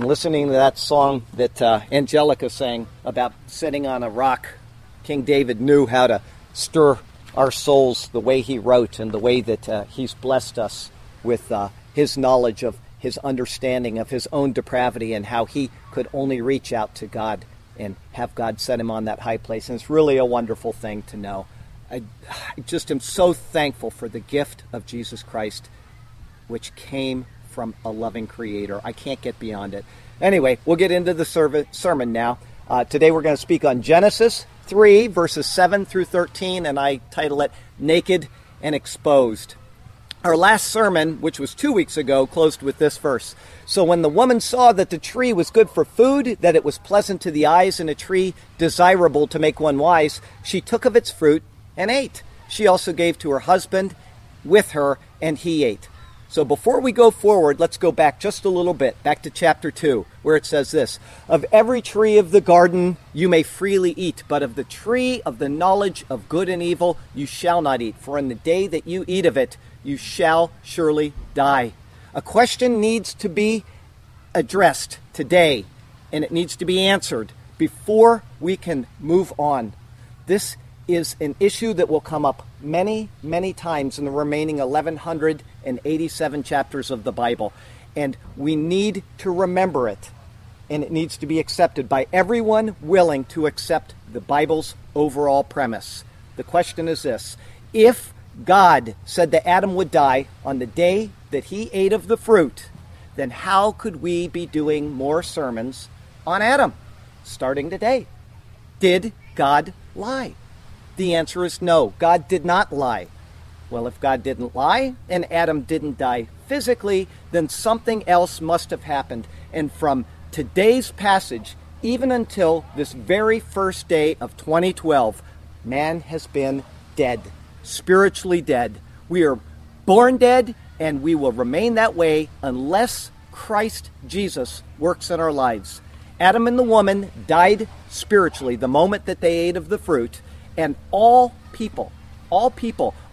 and listening to that song that Angelica sang about sitting on a rock. King David knew how to stir our souls the way he wrote and the way that he's blessed us with his knowledge of his understanding of his own depravity and how he could only reach out to God and have God set him on that high place. And it's really a wonderful thing to know. I just am so thankful for the gift of Jesus Christ, which came from a loving creator. I can't get beyond it. Anyway, we'll get into the sermon now. Today we're going to speak on Genesis 3, verses 7 through 13, and I title it Naked and Exposed. Our last sermon, which was 2 weeks ago, closed with this verse. So when the woman saw that the tree was good for food, that it was pleasant to the eyes, and a tree desirable to make one wise, she took of its fruit and ate. She also gave to her husband with her, and he ate. So before we go forward, let's go back just a little bit, back to chapter 2, where it says this, "Of every tree of the garden you may freely eat, but of the tree of the knowledge of good and evil you shall not eat, for in the day that you eat of it, you shall surely die." A question needs to be addressed today, and it needs to be answered before we can move on. This is an issue that will come up many, many times in the remaining 1,187 chapters of the Bible. And we need to remember it. And it needs to be accepted by everyone willing to accept the Bible's overall premise. The question is this: if God said that Adam would die on the day that he ate of the fruit, then how could we be doing more sermons on Adam starting today? Did God lie? The answer is no, God did not lie. Well, if God didn't lie and Adam didn't die physically, then something else must have happened. And from today's passage, even until this very first day of 2012, man has been dead, spiritually dead. We are born dead and we will remain that way unless Christ Jesus works in our lives. Adam and the woman died spiritually the moment that they ate of the fruit. And all people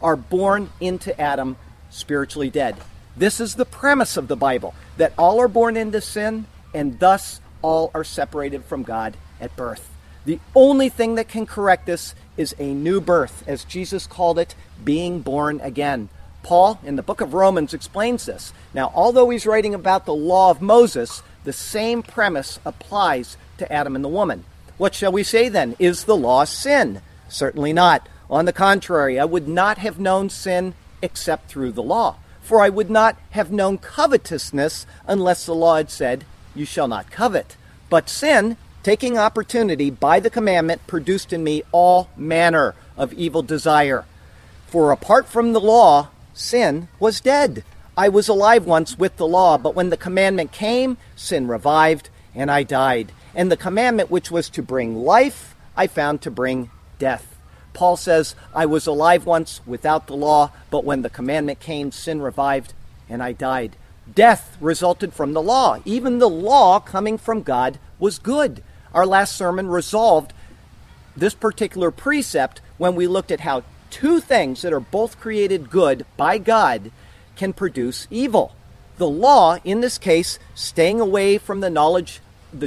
are born into Adam spiritually dead. This is the premise of the Bible, that all are born into sin and thus all are separated from God at birth. The only thing that can correct this is a new birth, as Jesus called it, being born again. Paul, in the book of Romans, explains this. Now, although he's writing about the law of Moses, the same premise applies to Adam and the woman. What shall we say then? Is the law sin? Certainly not. On the contrary, I would not have known sin except through the law. For I would not have known covetousness unless the law had said, "You shall not covet." But sin, taking opportunity by the commandment, produced in me all manner of evil desire. For apart from the law, sin was dead. I was alive once with the law, but when the commandment came, sin revived, and I died. And the commandment which was to bring life, I found to bring death. Paul says, "I was alive once without the law, but when the commandment came, sin revived, and I died." Death resulted from the law. Even the law coming from God was good. Our last sermon resolved this particular precept when we looked at how two things that are both created good by God can produce evil. The law, in this case, staying away from the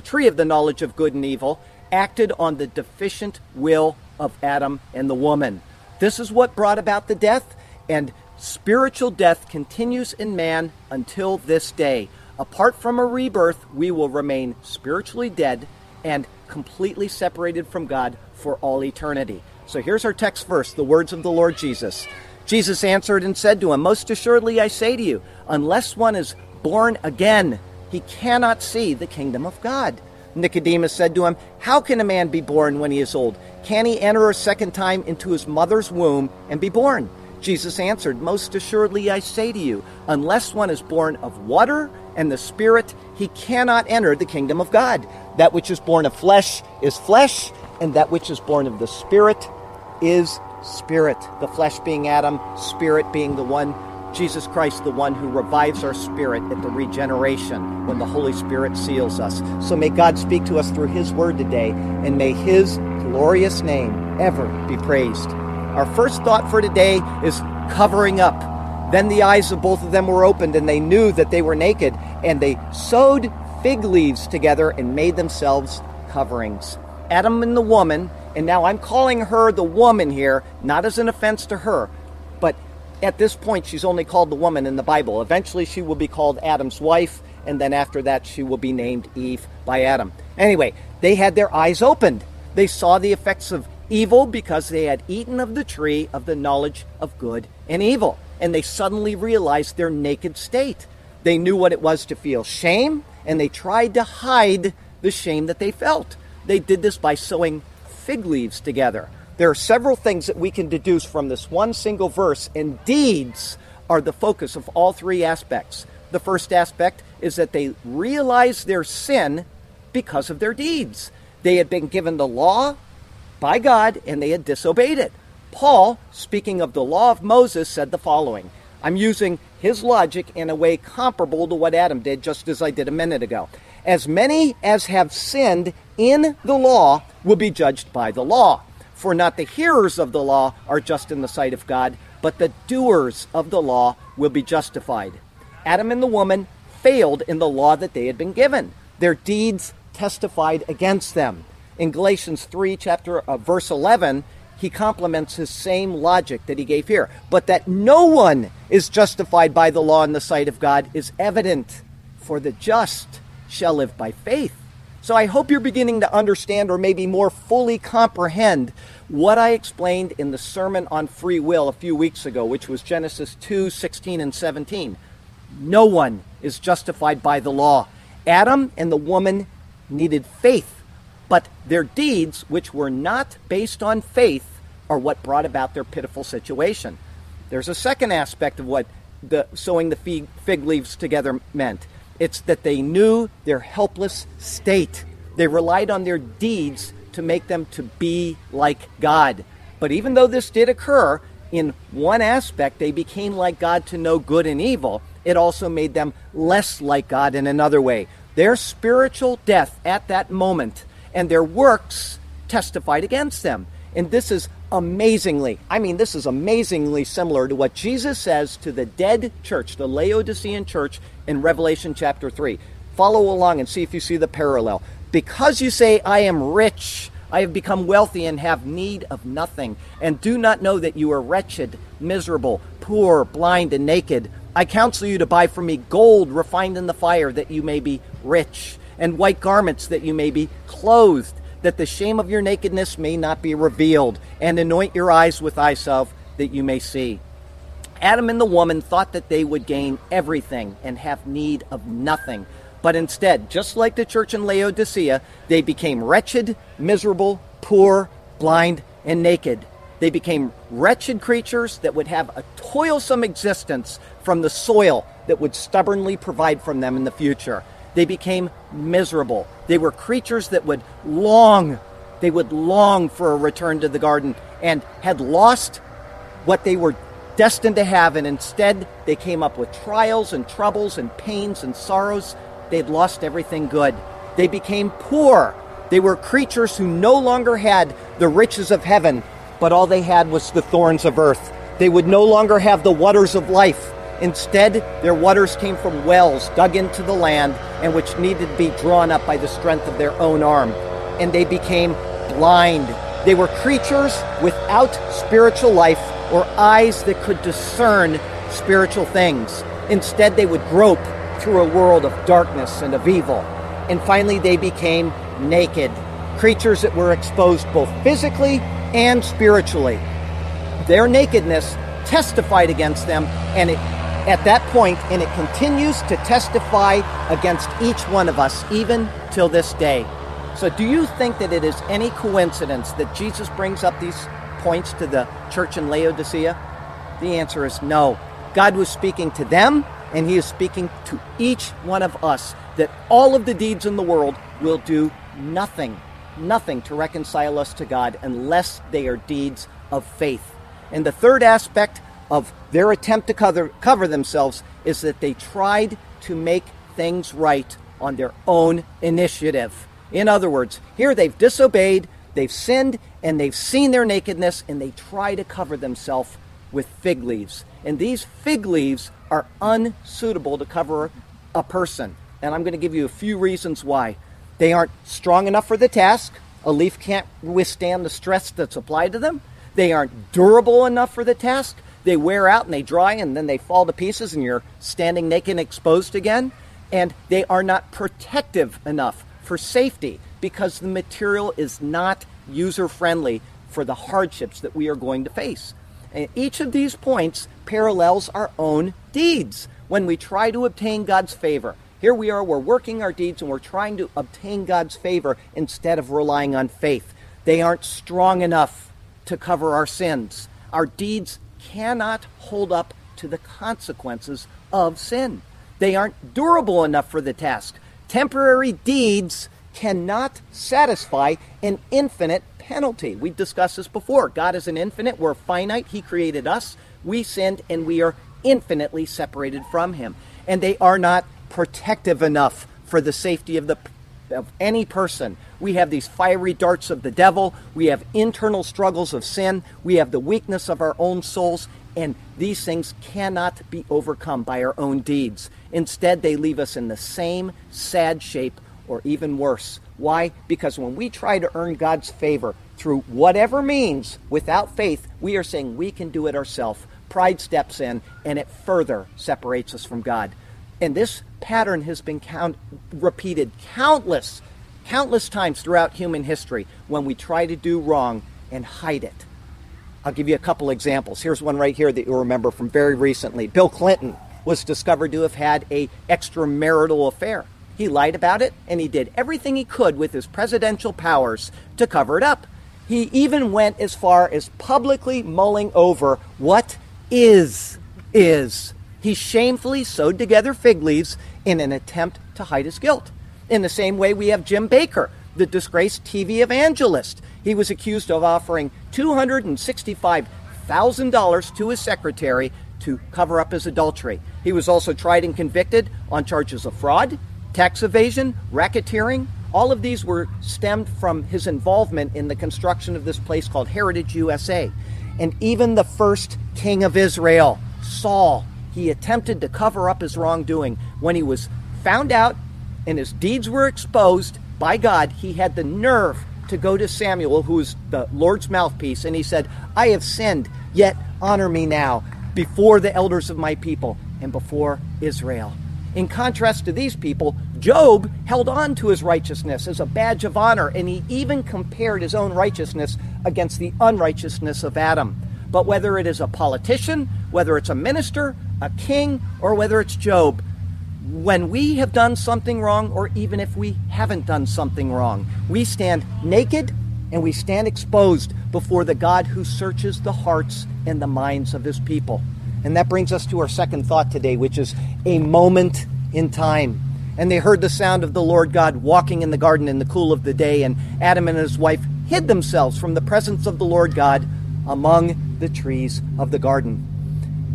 tree of the knowledge of good and evil, acted on the deficient will of Adam and the woman. This is what brought about the death, and spiritual death continues in man until this day. Apart from a rebirth, we will remain spiritually dead and completely separated from God for all eternity. So here's our text verse, the words of the Lord Jesus. Jesus answered and said to him, "Most assuredly I say to you, unless one is born again, he cannot see the kingdom of God." Nicodemus said to him, "How can a man be born when he is old? Can he enter a second time into his mother's womb and be born?" Jesus answered, "Most assuredly I say to you, unless one is born of water and the Spirit, he cannot enter the kingdom of God. That which is born of flesh is flesh, and that which is born of the Spirit is spirit." The flesh being Adam, Spirit being the one, Jesus Christ, the one who revives our spirit at the regeneration when the Holy Spirit seals us. So may God speak to us through his word today, and may his glorious name ever be praised. Our first thought for today is covering up. "Then the eyes of both of them were opened, and they knew that they were naked, and they sewed fig leaves together and made themselves coverings. Adam and the woman, and now I'm calling her the woman here, not as an offense to her, but at this point she's only called the woman in the Bible. Eventually she will be called Adam's wife, and then after that she will be named Eve by Adam. Anyway, they had their eyes opened. They saw the effects of evil because they had eaten of the tree of the knowledge of good and evil, and they suddenly realized their naked state. They knew what it was to feel shame, and they tried to hide the shame that they felt. They did this by sewing fig leaves together. There are several things that we can deduce from this one single verse, and deeds are the focus of all three aspects. The first aspect is that they realized their sin because of their deeds. They had been given the law by God, and they had disobeyed it. Paul, speaking of the law of Moses, said the following. I'm using his logic in a way comparable to what Adam did, just as I did a minute ago. As many as have sinned in the law will be judged by the law. For not the hearers of the law are just in the sight of God, but the doers of the law will be justified. Adam and the woman failed in the law that they had been given. Their deeds testified against them. In Galatians 3, verse 11, he complements his same logic that he gave here. But that no one is justified by the law in the sight of God is evident, for the just shall live by faith. So I hope you're beginning to understand, or maybe more fully comprehend, what I explained in the sermon on free will a few weeks ago, which was Genesis 2, 16 and 17. No one is justified by the law. Adam and the woman needed faith, but their deeds, which were not based on faith, are what brought about their pitiful situation. There's a second aspect of what the sewing the fig leaves together meant. It's that they knew their helpless state. They relied on their deeds to make them to be like God. But even though this did occur, in one aspect they became like God to know good and evil, it also made them less like God in another way. Their spiritual death at that moment and their works testified against them. And this is amazingly similar to what Jesus says to the dead church, the Laodicean church, in Revelation chapter 3. Follow along and see if you see the parallel. Because you say, I am rich, I have become wealthy and have need of nothing, and do not know that you are wretched, miserable, poor, blind, and naked, I counsel you to buy from me gold refined in the fire, that you may be rich, and white garments, that you may be clothed, that the shame of your nakedness may not be revealed, and anoint your eyes with eye salve, that you may see. Adam and the woman thought that they would gain everything and have need of nothing. But instead, just like the church in Laodicea, they became wretched, miserable, poor, blind, and naked. They became wretched creatures that would have a toilsome existence from the soil that would stubbornly provide for them in the future. They became miserable. They were creatures that would long. They would long for a return to the garden, and had lost what they were destined to have. And instead, they came up with trials and troubles and pains and sorrows. They'd lost everything good. They became poor. They were creatures who no longer had the riches of heaven, but all they had was the thorns of earth. They would no longer have the waters of life. Instead, their waters came from wells dug into the land, and which needed to be drawn up by the strength of their own arm. And they became blind. They were creatures without spiritual life, or eyes that could discern spiritual things. Instead, they would grope through a world of darkness and of evil. And finally, they became naked, creatures that were exposed both physically and spiritually. Their nakedness testified against them, and it continues to testify against each one of us, even till this day. So do you think that it is any coincidence that Jesus brings up these points to the church in Laodicea? The answer is no. God was speaking to them, and he is speaking to each one of us, that all of the deeds in the world will do nothing to reconcile us to God unless they are deeds of faith. And the third aspect of their attempt to cover themselves is that they tried to make things right on their own initiative. In other words, here they've disobeyed, they've sinned, and they've seen their nakedness, and they try to cover themselves with fig leaves. And these fig leaves are unsuitable to cover a person. and I'm going to give you a few reasons why. They aren't strong enough for the task. A leaf can't withstand the stress that's applied to them. They aren't durable enough for the task. They wear out and they dry and then they fall to pieces and you're standing naked and exposed again. And they are not protective enough for safety because the material is not user-friendly for the hardships that we are going to face. And each of these points parallels our own deeds when we try to obtain God's favor. Here we are, we're working our deeds and we're trying to obtain God's favor instead of relying on faith. They aren't strong enough to cover our sins. Our deeds cannot hold up to the consequences of sin. They aren't durable enough for the task. Temporary deeds cannot satisfy an infinite penalty. We've discussed this before. God is an infinite. We're finite. He created us. We sinned and we are infinitely separated from him. And they are not protective enough for the safety of any person. We have these fiery darts of the devil. We have internal struggles of sin. We have the weakness of our own souls. And these things cannot be overcome by our own deeds. Instead, they leave us in the same sad shape or even worse. Why? Because when we try to earn God's favor through whatever means without faith, we are saying we can do it ourselves. Pride steps in and it further separates us from God. And this pattern has been repeated countless times throughout human history when we try to do wrong and hide it. I'll give you a couple examples. Here's one right here that you'll remember from very recently. Bill Clinton was discovered to have had an extramarital affair. He lied about it, and he did everything he could with his presidential powers to cover it up. He even went as far as publicly mulling over what is. He shamefully sewed together fig leaves in an attempt to hide his guilt. In the same way, we have Jim Baker, the disgraced TV evangelist. He was accused of offering $265,000 to his secretary to cover up his adultery. He was also tried and convicted on charges of fraud, tax evasion, racketeering. All of these were stemmed from his involvement in the construction of this place called Heritage USA. And even the first king of Israel, Saul, he attempted to cover up his wrongdoing. When he was found out and his deeds were exposed by God, he had the nerve to go to Samuel, who is the Lord's mouthpiece, and he said, "I have sinned, yet honor me now before the elders of my people and before Israel." In contrast to these people, Job held on to his righteousness as a badge of honor, and he even compared his own righteousness against the unrighteousness of Adam. But whether it is a politician, whether it's a minister, a king, or whether it's Job, when we have done something wrong, or even if we haven't done something wrong, we stand naked and we stand exposed before the God who searches the hearts and the minds of his people. And that brings us to our second thought today, which is a moment in time. And they heard the sound of the Lord God walking in the garden in the cool of the day, and Adam and his wife hid themselves from the presence of the Lord God among the trees of the garden.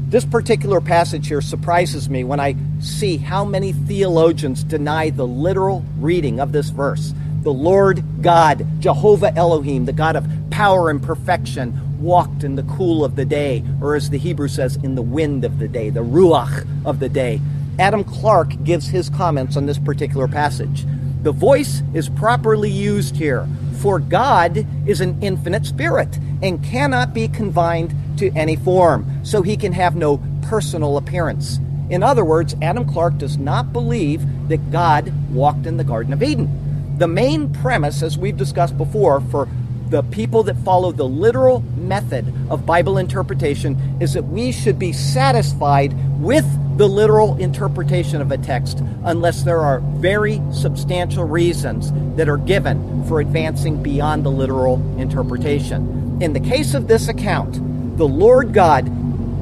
This particular passage here surprises me when I see how many theologians deny the literal reading of this verse. The Lord God, Jehovah Elohim, the God of power and perfection, walked in the cool of the day, or as the Hebrew says, in the wind of the day, the ruach of the day. Adam Clarke gives his comments on this particular passage. The voice is properly used here, for God is an infinite spirit and cannot be confined to any form, so he can have no personal appearance. In other words, Adam Clarke does not believe that God walked in the Garden of Eden. The main premise, as we've discussed before, for the people that follow the literal method of Bible interpretation is that we should be satisfied with the literal interpretation of a text unless there are very substantial reasons that are given for advancing beyond the literal interpretation. In the case of this account, the Lord God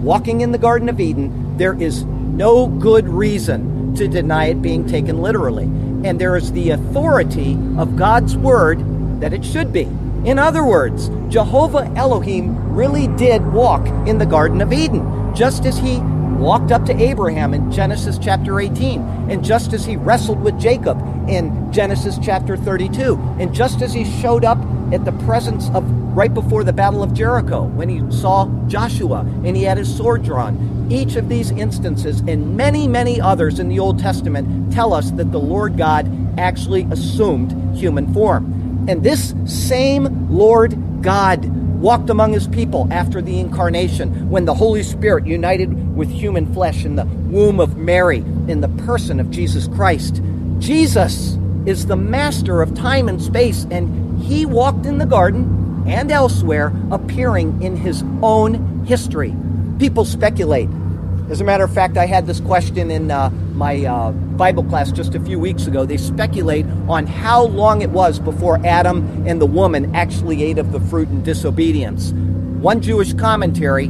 walking in the Garden of Eden, there is no good reason to deny it being taken literally. And there is the authority of God's word that it should be. In other words, Jehovah Elohim really did walk in the Garden of Eden, just as he walked up to Abraham in Genesis chapter 18, and just as he wrestled with Jacob in Genesis chapter 32, and just as he showed up at the presence of, right before the Battle of Jericho, when he saw Joshua and he had his sword drawn. Each of these instances and many, many others in the Old Testament tell us that the Lord God actually assumed human form. And this same Lord God walked among his people after the incarnation, when the Holy Spirit united with human flesh in the womb of Mary, in the person of Jesus Christ. Jesus is the master of time and space, and he walked in the garden and elsewhere, appearing in his own history. People speculate. As a matter of fact, I had this question in my Bible class just a few weeks ago. They speculate on how long it was before Adam and the woman actually ate of the fruit in disobedience. One Jewish commentary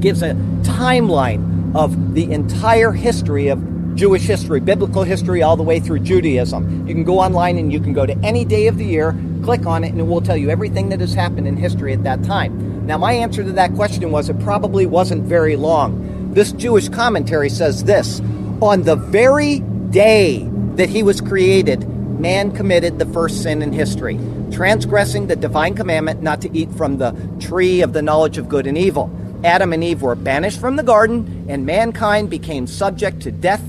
gives a timeline of the entire history of Jewish history, biblical history, all the way through Judaism. You can go online and you can go to any day of the year, click on it, and it will tell you everything that has happened in history at that time. Now, my answer to that question was it probably wasn't very long. This Jewish commentary says this: on the very day that he was created, man committed the first sin in history, transgressing the divine commandment not to eat from the tree of the knowledge of good and evil. Adam and Eve were banished from the garden, and mankind became subject to death,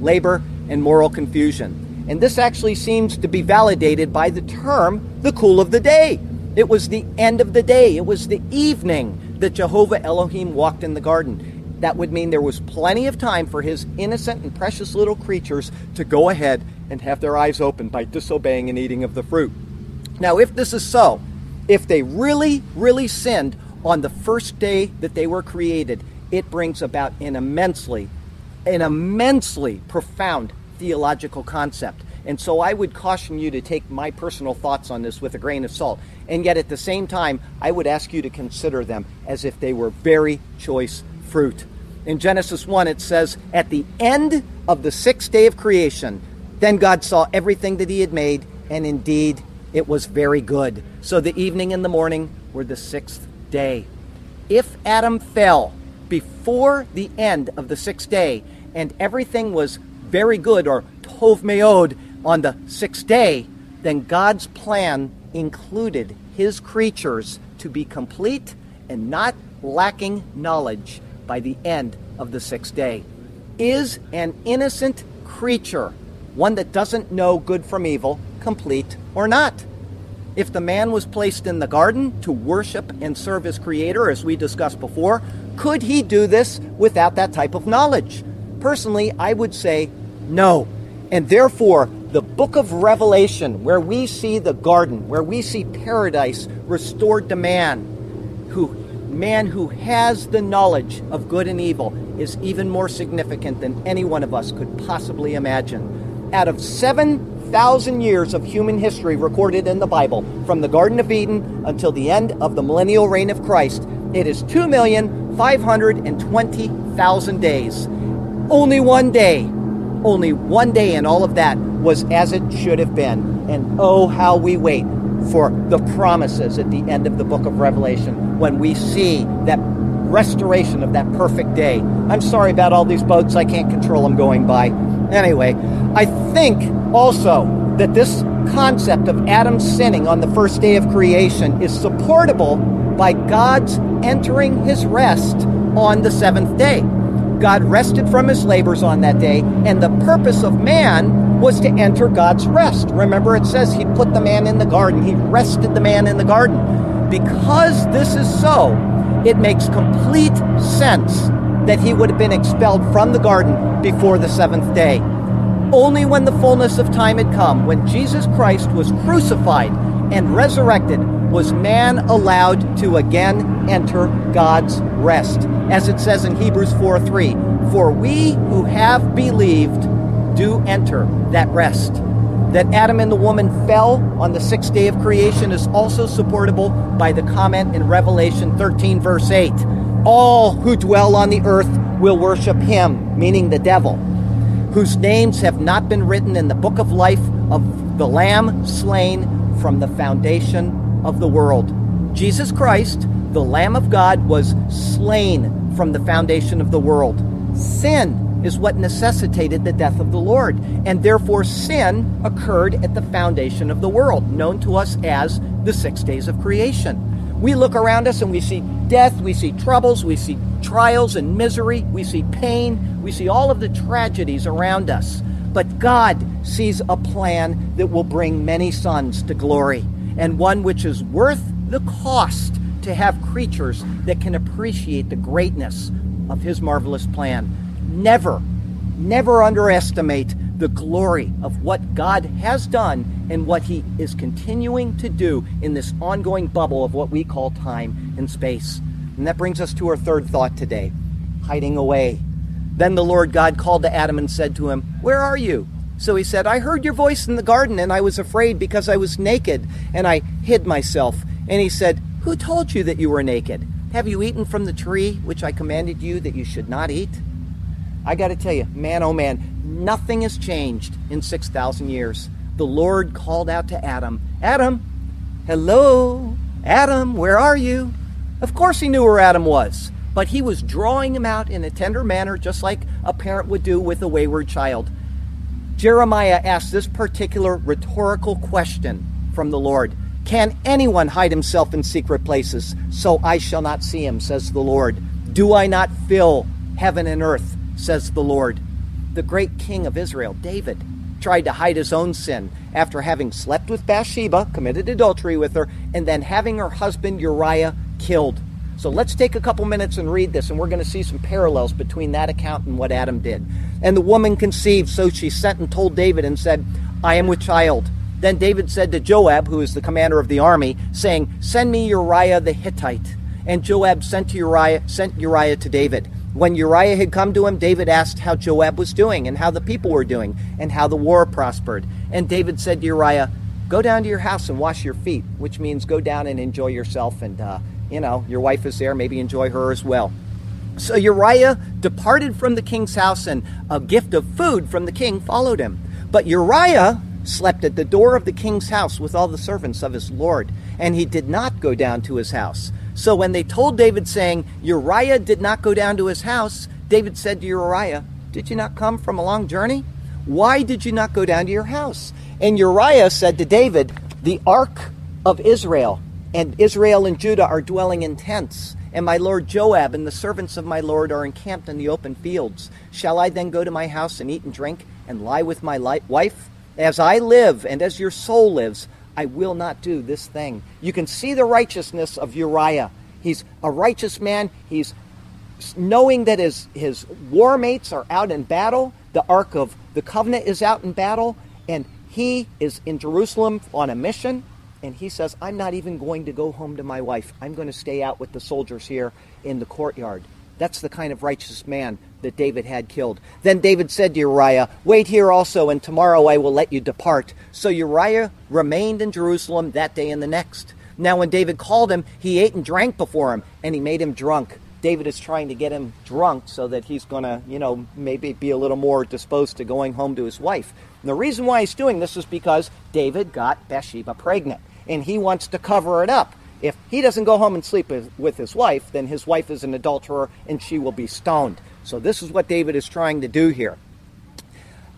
labor, and moral confusion. And this actually seems to be validated by the term, the cool of the day. It was the end of the day. It was the evening that Jehovah Elohim walked in the garden. That would mean there was plenty of time for his innocent and precious little creatures to go ahead and have their eyes open by disobeying and eating of the fruit. Now, if this is so, if they really, really sinned on the first day that they were created, it brings about an immensely profound theological concept. And so I would caution you to take my personal thoughts on this with a grain of salt. And yet at the same time, I would ask you to consider them as if they were very choice fruit. In Genesis 1, it says, at the end of the sixth day of creation, then God saw everything that he had made, and indeed it was very good. So the evening and the morning were the sixth day. If Adam fell before the end of the sixth day, and everything was very good, or tov meod, on the sixth day, then God's plan included his creatures to be complete and not lacking knowledge by the end of the sixth day. Is an innocent creature, one that doesn't know good from evil, complete or not? If the man was placed in the garden to worship and serve his creator, as we discussed before, could he do this without that type of knowledge? Personally, I would say no. And therefore, the book of Revelation, where we see the garden, where we see paradise restored to man who has the knowledge of good and evil, is even more significant than any one of us could possibly imagine. Out of 7,000 years of human history recorded in the Bible, from the Garden of Eden until the end of the millennial reign of Christ, it is 2,520,000 days. Only one day in all of that was as it should have been. And oh, how we wait for the promises at the end of the book of Revelation, when we see that restoration of that perfect day. I'm sorry about all these boats. I can't control them going by. Anyway, I think also that this concept of Adam sinning on the first day of creation is supportable by God's entering his rest on the seventh day. God rested from his labors on that day, and the purpose of man was to enter God's rest. Remember, it says he put the man in the garden. He rested the man in the garden. Because this is so, it makes complete sense that he would have been expelled from the garden before the seventh day. Only when the fullness of time had come, when Jesus Christ was crucified and resurrected, was man allowed to again enter God's rest. As it says in Hebrews 4:3, for we who have believed do enter that rest. That Adam and the woman fell on the sixth day of creation is also supportable by the comment in Revelation 13, verse 8. All who dwell on the earth will worship him, meaning the devil, whose names have not been written in the book of life of the Lamb slain from the foundation of the world. Jesus Christ, the Lamb of God, was slain from the foundation of the world. Sin is what necessitated the death of the Lord. And therefore sin occurred at the foundation of the world, known to us as the 6 days of creation. We look around us and we see death, we see troubles, we see trials and misery, we see pain, we see all of the tragedies around us. But God sees a plan that will bring many sons to glory, and one which is worth the cost to have creatures that can appreciate the greatness of his marvelous plan. Never, never underestimate the glory of what God has done and what he is continuing to do in this ongoing bubble of what we call time and space. And that brings us to our third thought today, hiding away. Then the Lord God called to Adam and said to him, "Where are you?" So he said, "I heard your voice in the garden, and I was afraid because I was naked, and I hid myself." And he said, "Who told you that you were naked? Have you eaten from the tree which I commanded you that you should not eat?" I got to tell you, man, oh man, nothing has changed in 6,000 years. The Lord called out to Adam, "Adam, hello, Adam, where are you?" Of course he knew where Adam was, but he was drawing him out in a tender manner, just like a parent would do with a wayward child. Jeremiah asked this particular rhetorical question from the Lord. "Can anyone hide himself in secret places, so I shall not see him, says the Lord? Do I not fill heaven and earth, says the Lord?" The great king of Israel, David, tried to hide his own sin after having slept with Bathsheba, committed adultery with her, and then having her husband Uriah killed. So let's take a couple minutes and read this, and we're going to see some parallels between that account and what Adam did. "And the woman conceived, so she sent and told David and said, 'I am with child.' Then David said to Joab, who is the commander of the army, saying, 'Send me Uriah the Hittite.' And Joab sent Uriah to David. When Uriah had come to him, David asked how Joab was doing and how the people were doing and how the war prospered. And David said to Uriah, 'Go down to your house and wash your feet,' which means go down and enjoy yourself, and your wife is there, maybe enjoy her as well. So Uriah departed from the king's house, and a gift of food from the king followed him. But Uriah slept at the door of the king's house with all the servants of his lord, and he did not go down to his house. So when they told David, saying, 'Uriah did not go down to his house,' David said to Uriah, 'Did you not come from a long journey? Why did you not go down to your house?' And Uriah said to David, 'The ark of Israel and Israel and Judah are dwelling in tents, and my lord Joab and the servants of my lord are encamped in the open fields. Shall I then go to my house and eat and drink and lie with my wife? As I live and as your soul lives, I will not do this thing.'" You can see the righteousness of Uriah. He's a righteous man. He's knowing that his war mates are out in battle. The Ark of the Covenant is out in battle. And he is in Jerusalem on a mission. And he says, "I'm not even going to go home to my wife. I'm going to stay out with the soldiers here in the courtyard." That's the kind of righteous man that David had killed. "Then David said to Uriah, 'Wait here also, and tomorrow I will let you depart.' So Uriah remained in Jerusalem that day and the next. Now when David called him, he ate and drank before him, and he made him drunk." David is trying to get him drunk so that he's going to, maybe be a little more disposed to going home to his wife. And the reason why he's doing this is because David got Bathsheba pregnant, and he wants to cover it up. If he doesn't go home and sleep with his wife, then his wife is an adulterer and she will be stoned. So this is what David is trying to do here.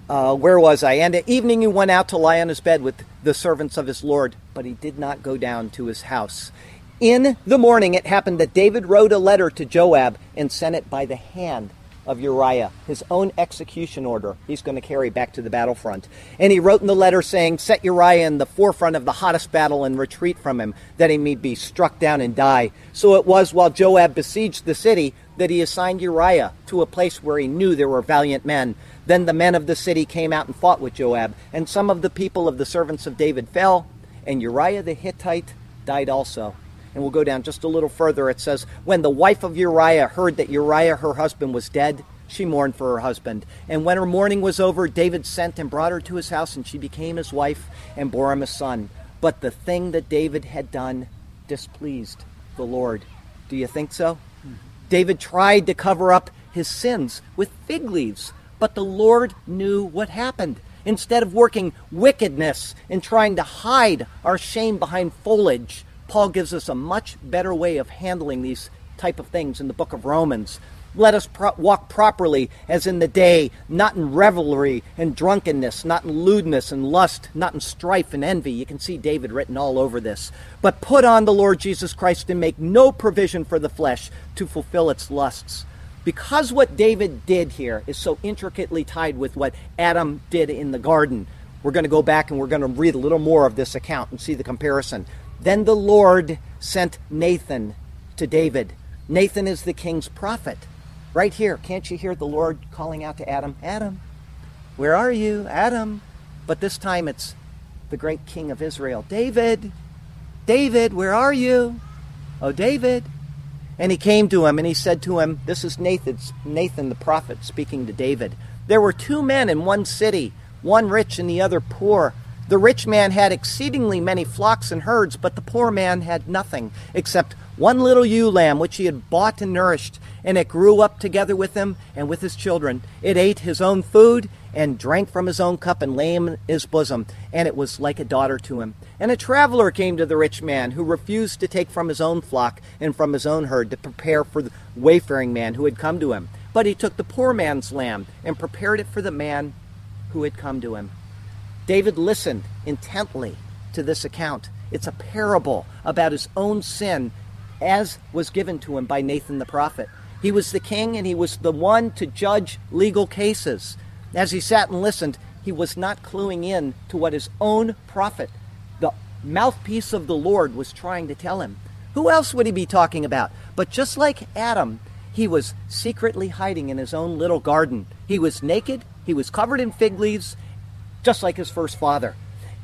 "Where was I? And at evening he went out to lie on his bed with the servants of his lord, but he did not go down to his house. In the morning it happened that David wrote a letter to Joab and sent it by the hand of Uriah," his own execution order he's going to carry back to the battlefront. "And he wrote in the letter saying, 'Set Uriah in the forefront of the hottest battle and retreat from him, that he may be struck down and die.' So it was while Joab besieged the city that he assigned Uriah to a place where he knew there were valiant men. Then the men of the city came out and fought with Joab, and some of the people of the servants of David fell, and Uriah the Hittite died also." And we'll go down just a little further. It says, "When the wife of Uriah heard that Uriah, her husband, was dead, she mourned for her husband. And when her mourning was over, David sent and brought her to his house, and she became his wife and bore him a son. But the thing that David had done displeased the Lord." Do you think so? David tried to cover up his sins with fig leaves, but the Lord knew what happened. Instead of working wickedness and trying to hide our shame behind foliage, Paul gives us a much better way of handling these type of things in the book of Romans. Let us walk properly as in the day, not in revelry and drunkenness, not in lewdness and lust, not in strife and envy. You can see David written all over this. But put on the Lord Jesus Christ and make no provision for the flesh to fulfill its lusts. Because what David did here is so intricately tied with what Adam did in the garden, we're going to go back and we're going to read a little more of this account and see the comparison. Then the Lord sent Nathan to David. Nathan is the king's prophet. Right here, can't you hear the Lord calling out to Adam? Adam, where are you? Adam. But this time it's the great king of Israel. David, David, where are you? Oh, David. And he came to him and he said to him, this is Nathan the prophet speaking to David. There were two men in one city, one rich and the other poor. The rich man had exceedingly many flocks and herds, but the poor man had nothing except one little ewe lamb, which he had bought and nourished, and it grew up together with him and with his children. It ate his own food and drank from his own cup and lay in his bosom, and it was like a daughter to him. And a traveler came to the rich man, who refused to take from his own flock and from his own herd to prepare for the wayfaring man who had come to him. But he took the poor man's lamb and prepared it for the man who had come to him. David listened intently to this account. It's a parable about his own sin as was given to him by Nathan the prophet. He was the king and he was the one to judge legal cases. As he sat and listened, he was not cluing in to what his own prophet, the mouthpiece of the Lord, was trying to tell him. Who else would he be talking about? But just like Adam, he was secretly hiding in his own little garden. He was naked, he was covered in fig leaves, just like his first father.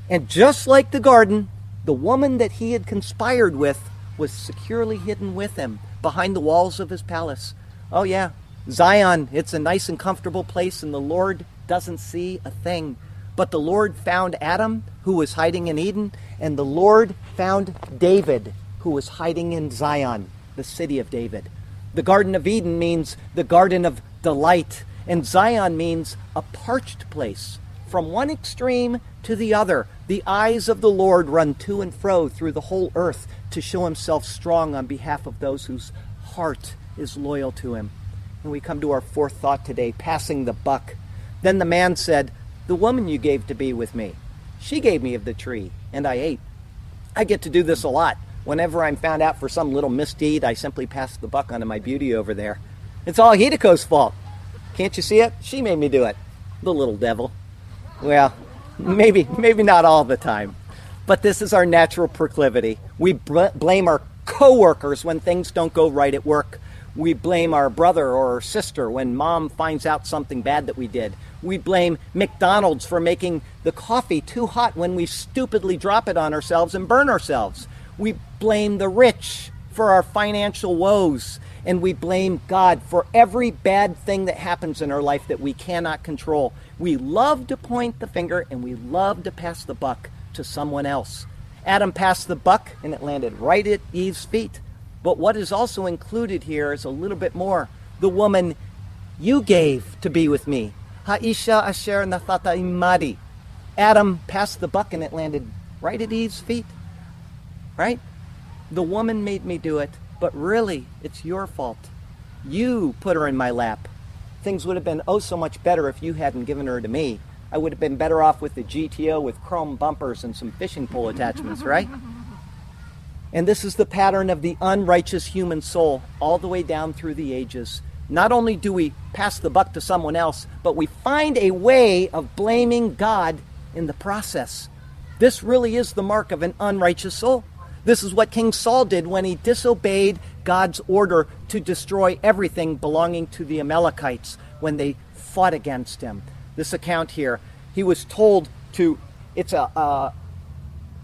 And just like the garden, the woman that he had conspired with was securely hidden with him behind the walls of his palace. Oh yeah, Zion, it's a nice and comfortable place and the Lord doesn't see a thing. But the Lord found Adam, who was hiding in Eden, and the Lord found David, who was hiding in Zion, the city of David. The Garden of Eden means the garden of delight, and Zion means a parched place. From one extreme to the other, the eyes of the Lord run to and fro through the whole earth to show himself strong on behalf of those whose heart is loyal to him. And we come to our fourth thought today, passing the buck. Then the man said, "The woman you gave to be with me, she gave me of the tree, and I ate." I get to do this a lot. Whenever I'm found out for some little misdeed, I simply pass the buck onto my beauty over there. It's all Hidiko's fault. Can't you see it? She made me do it. The little devil. Well, maybe not all the time, but this is our natural proclivity. We blame our coworkers when things don't go right at work. We blame our brother or our sister when mom finds out something bad that we did. We blame McDonald's for making the coffee too hot when we stupidly drop it on ourselves and burn ourselves. We blame the rich for our financial woes, and we blame God for every bad thing that happens in our life that we cannot control. We love to point the finger and we love to pass the buck to someone else. Adam passed the buck and it landed right at Eve's feet. But what is also included here is a little bit more. The woman you gave to be with me. Ha'isha asher nathata imadi. Adam passed the buck and it landed right at Eve's feet. Right? The woman made me do it, but really, it's your fault. You put her in my lap. Things would have been oh so much better if you hadn't given her to me. I would have been better off with the GTO with chrome bumpers and some fishing pole attachments, right? And this is the pattern of the unrighteous human soul all the way down through the ages. Not only do we pass the buck to someone else, but we find a way of blaming God in the process. This really is the mark of an unrighteous soul. This is what King Saul did when he disobeyed God's order to destroy everything belonging to the Amalekites when they fought against him. This account here, he was told to, it's a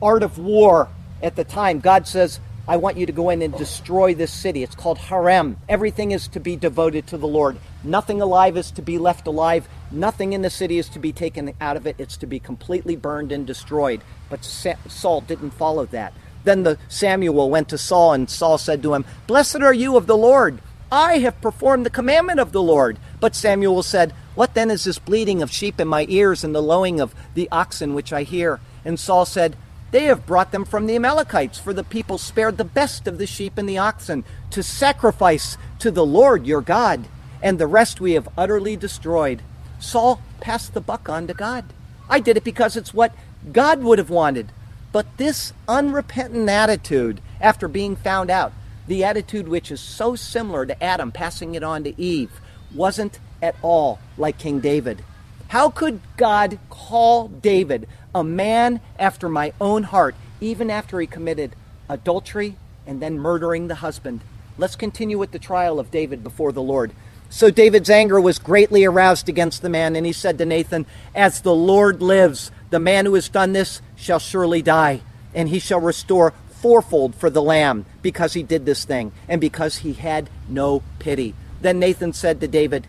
art of war at the time. God says, I want you to go in and destroy this city. It's called Harem. Everything is to be devoted to the Lord. Nothing alive is to be left alive. Nothing in the city is to be taken out of it. It's to be completely burned and destroyed. But Saul didn't follow that. Then Samuel went to Saul, and Saul said to him, "Blessed are you of the Lord. I have performed the commandment of the Lord." But Samuel said, "What then is this bleating of sheep in my ears and the lowing of the oxen which I hear?" And Saul said, They have brought them from the Amalekites, for the people spared the best of the sheep and the oxen to sacrifice to the Lord your God, and the rest we have utterly destroyed. Saul passed the buck on to God. I did it because it's what God would have wanted. But this unrepentant attitude, after being found out, the attitude which is so similar to Adam passing it on to Eve, wasn't at all like King David. How could God call David a man after my own heart, even after he committed adultery and then murdering the husband? Let's continue with the trial of David before the Lord. So David's anger was greatly aroused against the man, and he said to Nathan, "As the Lord lives, the man who has done this shall surely die, and he shall restore fourfold for the lamb, because he did this thing, and because he had no pity." Then Nathan said to David,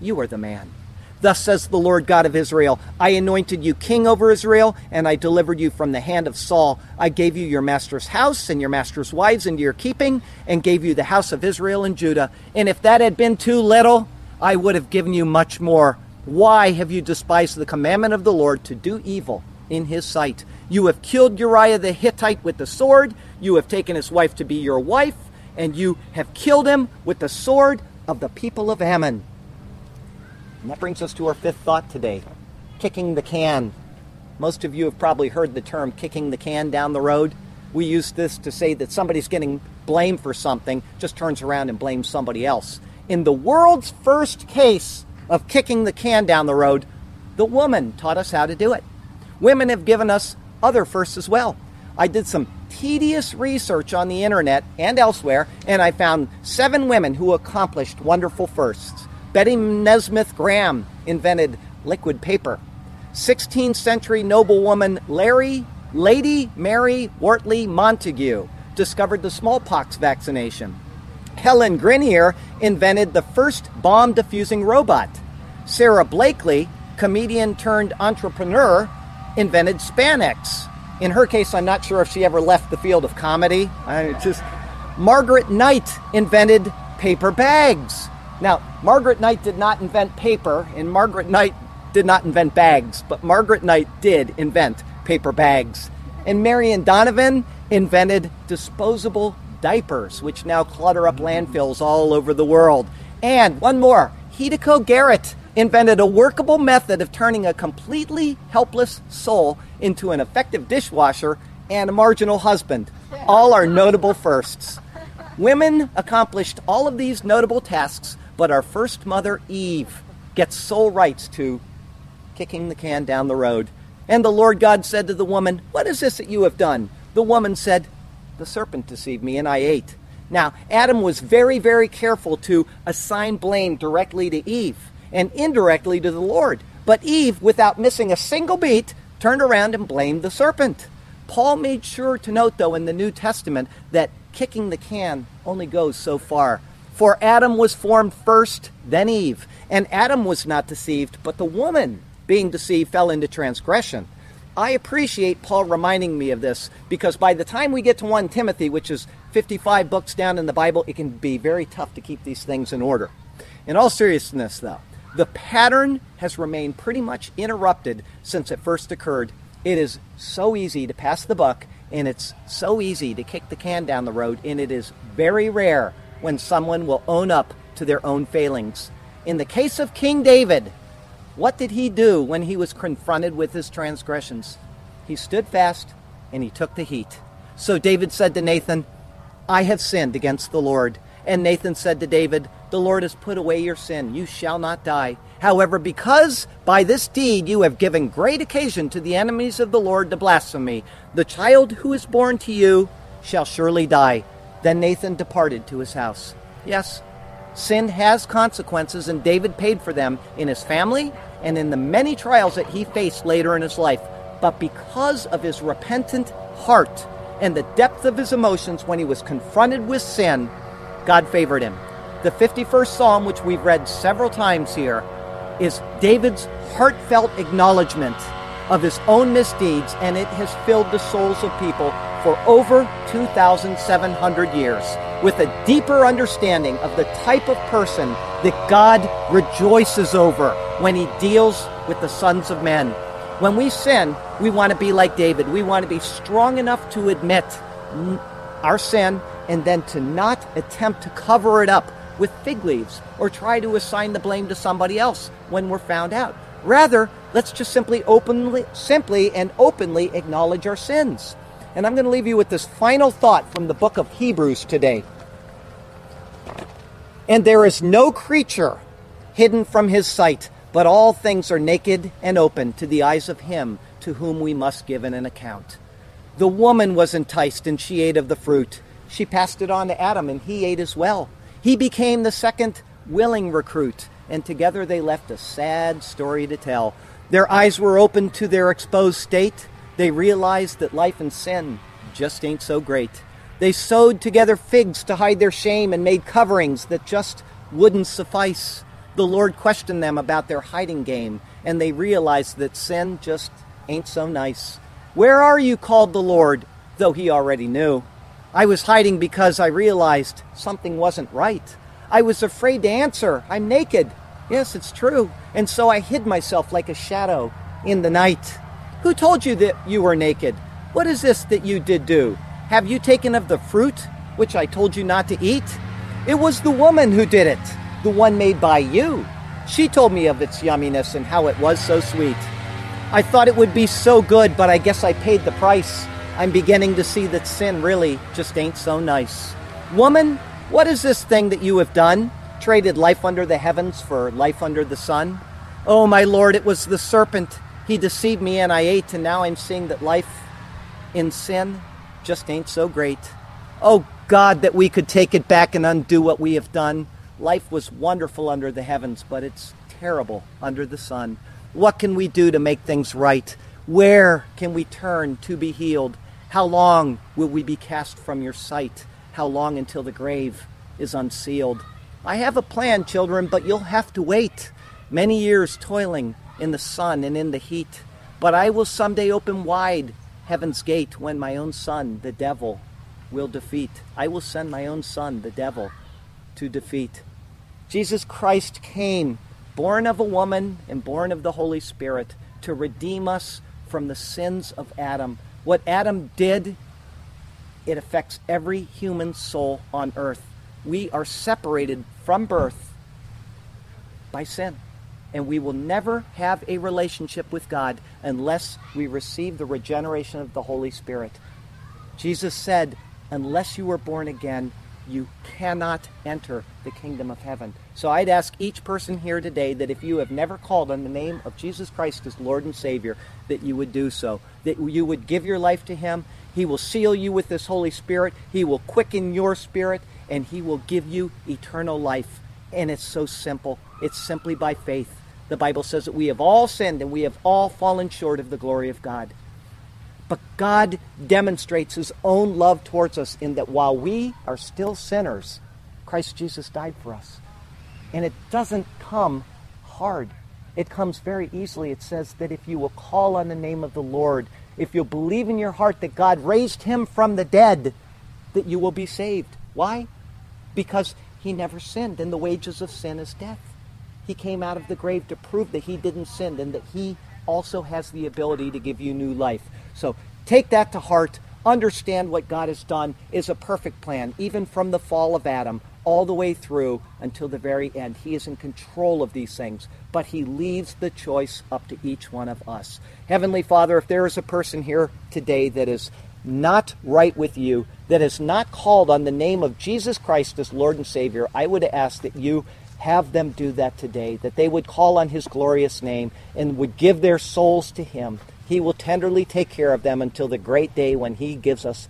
"You are the man. Thus says the Lord God of Israel, I anointed you king over Israel, and I delivered you from the hand of Saul. I gave you your master's house and your master's wives into your keeping, and gave you the house of Israel and Judah. And if that had been too little, I would have given you much more. Why have you despised the commandment of the Lord to do evil in his sight? You have killed Uriah the Hittite with the sword. You have taken his wife to be your wife, and you have killed him with the sword of the people of Ammon." And that brings us to our fifth thought today, kicking the can. Most of you have probably heard the term kicking the can down the road. We use this to say that somebody's getting blamed for something, just turns around and blames somebody else. In the world's first case of kicking the can down the road, the woman taught us how to do it. Women have given us other firsts as well. I did some tedious research on the internet and elsewhere, and I found 7 women who accomplished wonderful firsts. Betty Nesmith Graham invented liquid paper. 16th century noblewoman Lady Mary Wortley Montagu discovered the smallpox vaccination. Helen Grenier invented the first bomb-diffusing robot. Sarah Blakely, comedian turned entrepreneur, invented Spanx. In her case, I'm not sure if she ever left the field of comedy. Margaret Knight invented paper bags. Now, Margaret Knight did not invent paper, and Margaret Knight did not invent bags, but Margaret Knight did invent paper bags. And Marian Donovan invented disposable diapers, which now clutter up landfills all over the world. And one more, Hideko Garrett invented a workable method of turning a completely helpless soul into an effective dishwasher and a marginal husband. All are notable firsts. Women accomplished all of these notable tasks, but our first mother, Eve, gets sole rights to kicking the can down the road. And the Lord God said to the woman, "What is this that you have done?" The woman said, "The serpent deceived me, and I ate." Now, Adam was very, very careful to assign blame directly to Eve and indirectly to the Lord. But Eve, without missing a single beat, turned around and blamed the serpent. Paul made sure to note, though, in the New Testament that kicking the can only goes so far. For Adam was formed first, then Eve. And Adam was not deceived, but the woman, being deceived, fell into transgression. I appreciate Paul reminding me of this, because by the time we get to 1 Timothy, which is 55 books down in the Bible, it can be very tough to keep these things in order. In all seriousness, though, the pattern has remained pretty much interrupted since it first occurred. It is so easy to pass the buck, and it's so easy to kick the can down the road, and it is very rare when someone will own up to their own failings. In the case of King David, what did he do when he was confronted with his transgressions? He stood fast and he took the heat. So David said to Nathan, "I have sinned against the Lord." And Nathan said to David, "The Lord has put away your sin. You shall not die. However, because by this deed you have given great occasion to the enemies of the Lord to blaspheme, the child who is born to you shall surely die." Then Nathan departed to his house. Yes, sin has consequences, and David paid for them in his family and in the many trials that he faced later in his life. But because of his repentant heart and the depth of his emotions when he was confronted with sin, God favored him. The 51st Psalm, which we've read several times here, is David's heartfelt acknowledgement of his own misdeeds, and it has filled the souls of people for over 2,700 years with a deeper understanding of the type of person that God rejoices over when he deals with the sons of men. When we sin, we want to be like David. We want to be strong enough to admit our sin and then to not attempt to cover it up with fig leaves or try to assign the blame to somebody else when we're found out. Rather, let's just simply and openly acknowledge our sins. And I'm going to leave you with this final thought from the book of Hebrews today. And there is no creature hidden from his sight, but all things are naked and open to the eyes of him to whom we must give an account. The woman was enticed and she ate of the fruit. She passed it on to Adam and he ate as well. He became the second willing recruit, and together they left a sad story to tell. Their eyes were opened to their exposed state. They realized that life and sin just ain't so great. They sewed together figs to hide their shame and made coverings that just wouldn't suffice. The Lord questioned them about their hiding game, and they realized that sin just ain't so nice. "Where are you?" called the Lord, though he already knew. "I was hiding because I realized something wasn't right. I was afraid to answer. I'm naked. Yes, it's true. And so I hid myself like a shadow in the night." "Who told you that you were naked? What is this that you did do? Have you taken of the fruit which I told you not to eat?" "It was the woman who did it, the one made by you. She told me of its yumminess and how it was so sweet. I thought it would be so good, but I guess I paid the price. I'm beginning to see that sin really just ain't so nice. Woman, what is this thing that you have done? Traded life under the heavens for life under the sun." "Oh, my Lord, it was the serpent. He deceived me and I ate, and now I'm seeing that life in sin just ain't so great. Oh, God, that we could take it back and undo what we have done. Life was wonderful under the heavens, but it's terrible under the sun. What can we do to make things right? Where can we turn to be healed? How long will we be cast from your sight? How long until the grave is unsealed? I have a plan, children, but you'll have to wait. Many years toiling in the sun and in the heat. But I will someday open wide heaven's gate when my own son, the devil, will defeat. I will send my own son, the devil, to defeat." Jesus Christ came, born of a woman and born of the Holy Spirit, to redeem us from the sins of Adam. What Adam did, it affects every human soul on earth. We are separated from birth by sin, and we will never have a relationship with God unless we receive the regeneration of the Holy Spirit. Jesus said, unless you were born again, you cannot enter the kingdom of heaven. So I'd ask each person here today that if you have never called on the name of Jesus Christ as Lord and Savior, that you would do so, that you would give your life to him. He will seal you with this Holy Spirit. He will quicken your spirit, and he will give you eternal life. And it's so simple. It's simply by faith. The Bible says that we have all sinned and we have all fallen short of the glory of God. But God demonstrates his own love towards us in that while we are still sinners, Christ Jesus died for us. And it doesn't come hard. It comes very easily. It says that if you will call on the name of the Lord, if you'll believe in your heart that God raised him from the dead, that you will be saved. Why? Because he never sinned, and the wages of sin is death. He came out of the grave to prove that he didn't sin and that he also has the ability to give you new life. So take that to heart. Understand what God has done is a perfect plan, even from the fall of Adam all the way through until the very end. He is in control of these things, but he leaves the choice up to each one of us. Heavenly Father, if there is a person here today that is not right with you, that has not called on the name of Jesus Christ as Lord and Savior, I would ask that you have them do that today, that they would call on his glorious name and would give their souls to him. He will tenderly take care of them until the great day when he gives us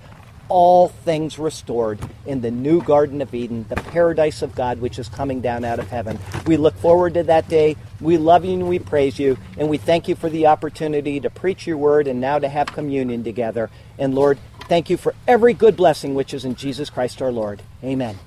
all things restored in the new Garden of Eden, the paradise of God, which is coming down out of heaven. We look forward to that day. We love you and we praise you, and we thank you for the opportunity to preach your word and now to have communion together. And Lord, thank you for every good blessing which is in Jesus Christ our Lord. Amen.